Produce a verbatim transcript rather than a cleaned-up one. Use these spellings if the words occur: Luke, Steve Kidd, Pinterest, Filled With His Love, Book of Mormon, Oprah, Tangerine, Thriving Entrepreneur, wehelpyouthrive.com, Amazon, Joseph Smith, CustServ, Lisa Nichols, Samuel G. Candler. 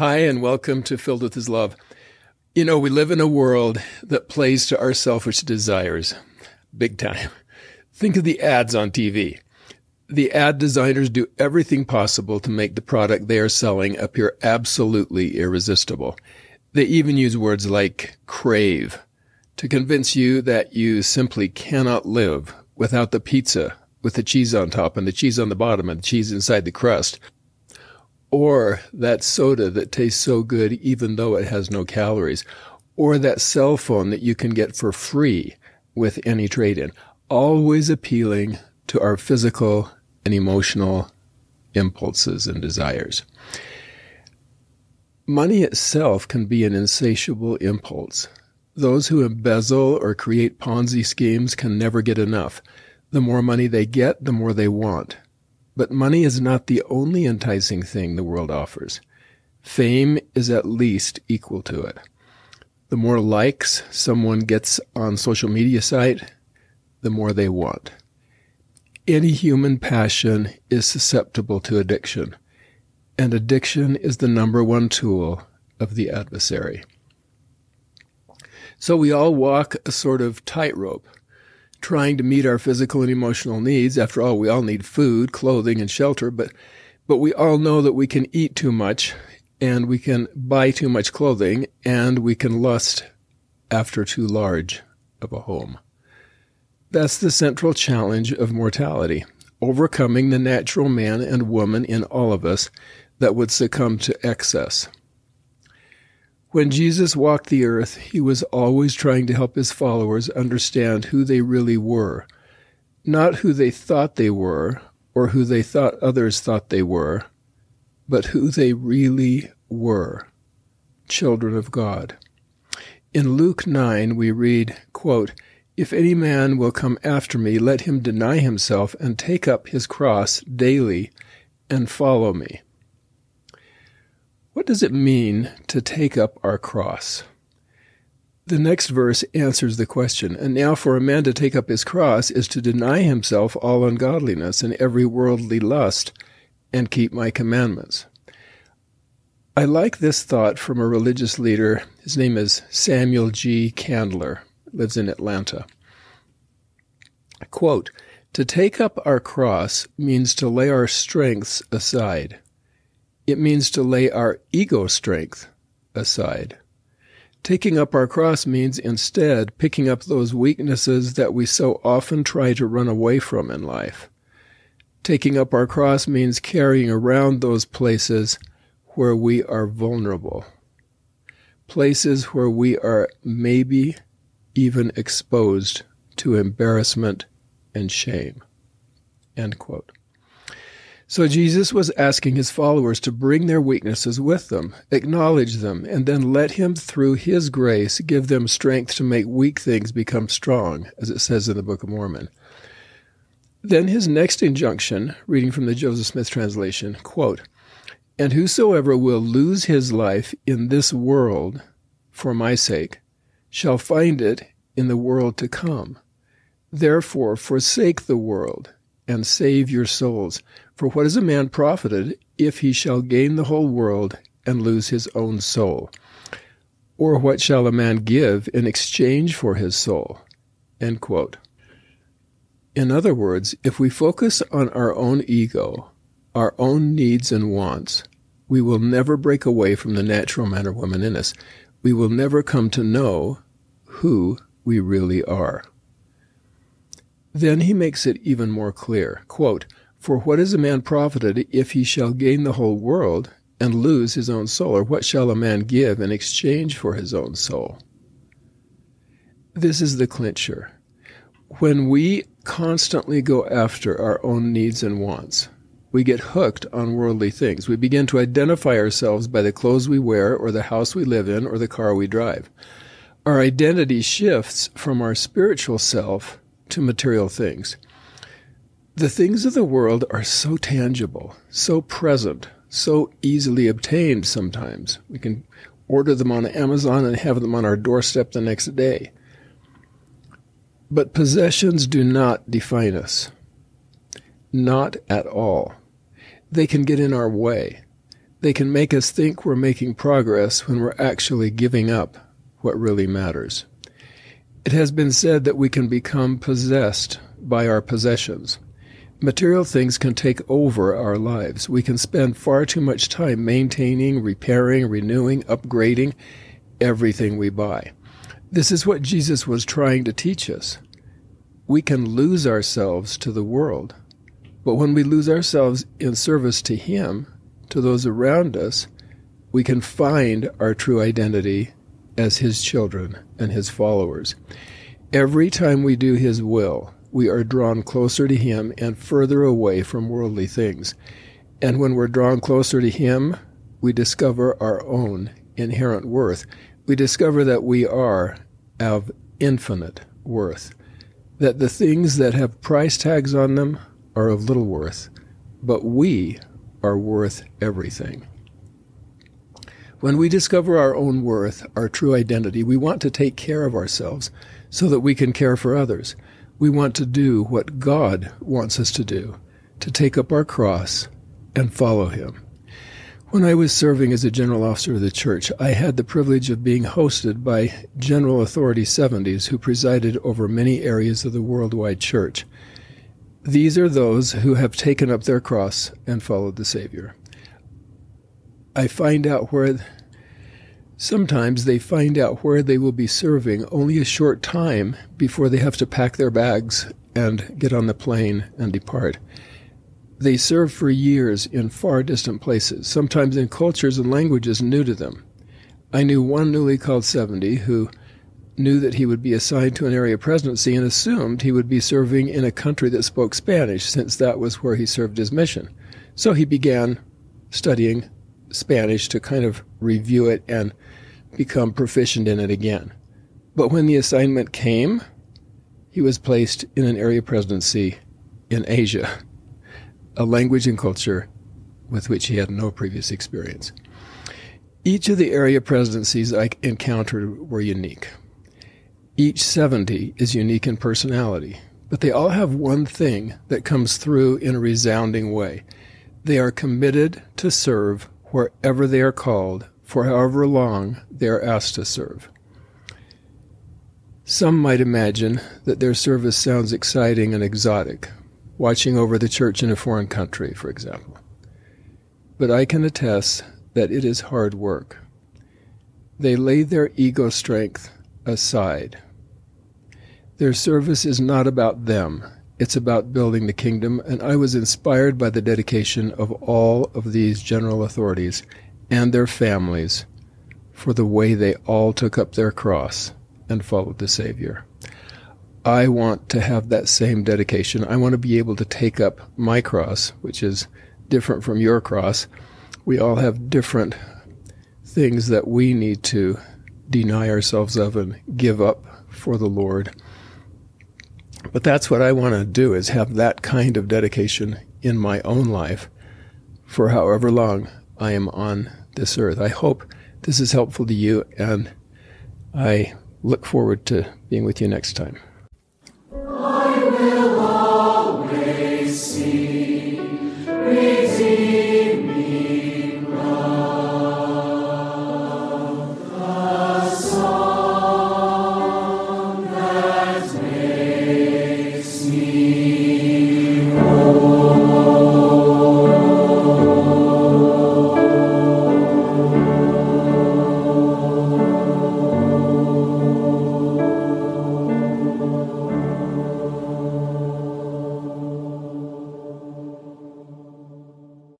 Hi, and welcome to Filled with His Love. You know, we live in a world that plays to our selfish desires, big time. Think of the ads on T V. The ad designers do everything possible to make the product they are selling appear absolutely irresistible. They even use words like crave to convince you that you simply cannot live without the pizza with the cheese on top and the cheese on the bottom and the cheese inside the crust, or that soda that tastes so good even though it has no calories, or that cell phone that you can get for free with any trade-in, always appealing to our physical and emotional impulses and desires. Money itself can be an insatiable impulse. Those who embezzle or create Ponzi schemes can never get enough. The more money they get, the more they want. But money is not the only enticing thing the world offers. Fame is at least equal to it. The more likes someone gets on social media site, the more they want. Any human passion is susceptible to addiction, and addiction is the number one tool of the adversary. So we all walk a sort of tightrope, trying to meet our physical and emotional needs. After all, we all need food, clothing, and shelter, but but we all know that we can eat too much, and we can buy too much clothing, and we can lust after too large of a home. That's the central challenge of mortality, overcoming the natural man and woman in all of us that would succumb to excess. When Jesus walked the earth, he was always trying to help his followers understand who they really were, not who they thought they were or who they thought others thought they were, but who they really were, children of God. In Luke nine, we read, quote, "If any man will come after me, let him deny himself and take up his cross daily and follow me." What does it mean to take up our cross? The next verse answers the question, "And now for a man to take up his cross is to deny himself all ungodliness and every worldly lust and keep my commandments." I like this thought from a religious leader. His name is Samuel G. Candler. Lives in Atlanta. Quote, "To take up our cross means to lay our strengths aside. It means to lay our ego strength aside. Taking up our cross means instead picking up those weaknesses that we so often try to run away from in life. Taking up our cross means carrying around those places where we are vulnerable, places where we are maybe even exposed to embarrassment and shame." End quote. So Jesus was asking his followers to bring their weaknesses with them, acknowledge them, and then let him, through his grace, give them strength to make weak things become strong, as it says in the Book of Mormon. Then his next injunction, reading from the Joseph Smith translation, quote, "And whosoever will lose his life in this world for my sake shall find it in the world to come. Therefore forsake the world, and save your souls. For what is a man profited if he shall gain the whole world and lose his own soul? Or what shall a man give in exchange for his soul?" End quote. In other words, if we focus on our own ego, our own needs and wants, we will never break away from the natural man or woman in us. We will never come to know who we really are. Then he makes it even more clear, quote, "For what is a man profited if he shall gain the whole world and lose his own soul? Or what shall a man give in exchange for his own soul?" This is the clincher. When we constantly go after our own needs and wants, we get hooked on worldly things. We begin to identify ourselves by the clothes we wear or the house we live in or the car we drive. Our identity shifts from our spiritual self to material things. The things of the world are so tangible, so present, so easily obtained sometimes. We can order them on Amazon and have them on our doorstep the next day. But possessions do not define us. Not at all. They can get in our way. They can make us think we're making progress when we're actually giving up what really matters. It has been said that we can become possessed by our possessions. Material things can take over our lives. We can spend far too much time maintaining, repairing, renewing, upgrading everything we buy. This is what Jesus was trying to teach us. We can lose ourselves to the world, but when we lose ourselves in service to Him, to those around us, we can find our true identity as His children and His followers. Every time we do His will, we are drawn closer to Him and further away from worldly things. And when we're drawn closer to Him, we discover our own inherent worth. We discover that we are of infinite worth, that the things that have price tags on them are of little worth, but we are worth everything. When we discover our own worth, our true identity, we want to take care of ourselves so that we can care for others. We want to do what God wants us to do, to take up our cross and follow Him. When I was serving as a general officer of the church, I had the privilege of being hosted by General Authority seventies who presided over many areas of the worldwide church. These are those who have taken up their cross and followed the Savior. I find out where, sometimes they find out where they will be serving only a short time before they have to pack their bags and get on the plane and depart. They serve for years in far distant places, sometimes in cultures and languages new to them. I knew one newly called seventy who knew that he would be assigned to an area presidency and assumed he would be serving in a country that spoke Spanish, since that was where he served his mission. So he began studying Spanish to kind of review it and become proficient in it again. But when the assignment came, he was placed in an area presidency in Asia, a language and culture with which he had no previous experience. Each of the area presidencies I encountered were unique. Each seventy is unique in personality, but they all have one thing that comes through in a resounding way. They are committed to serve wherever they are called, for however long they are asked to serve. Some might imagine that their service sounds exciting and exotic, watching over the church in a foreign country, for example. But I can attest that it is hard work. They lay their ego strength aside. Their service is not about them. It's about building the kingdom, and I was inspired by the dedication of all of these general authorities and their families for the way they all took up their cross and followed the Savior. I want to have that same dedication. I want to be able to take up my cross, which is different from your cross. We all have different things that we need to deny ourselves of and give up for the Lord. But that's what I want to do, is have that kind of dedication in my own life for however long I am on this earth. I hope this is helpful to you, and I look forward to being with you next time.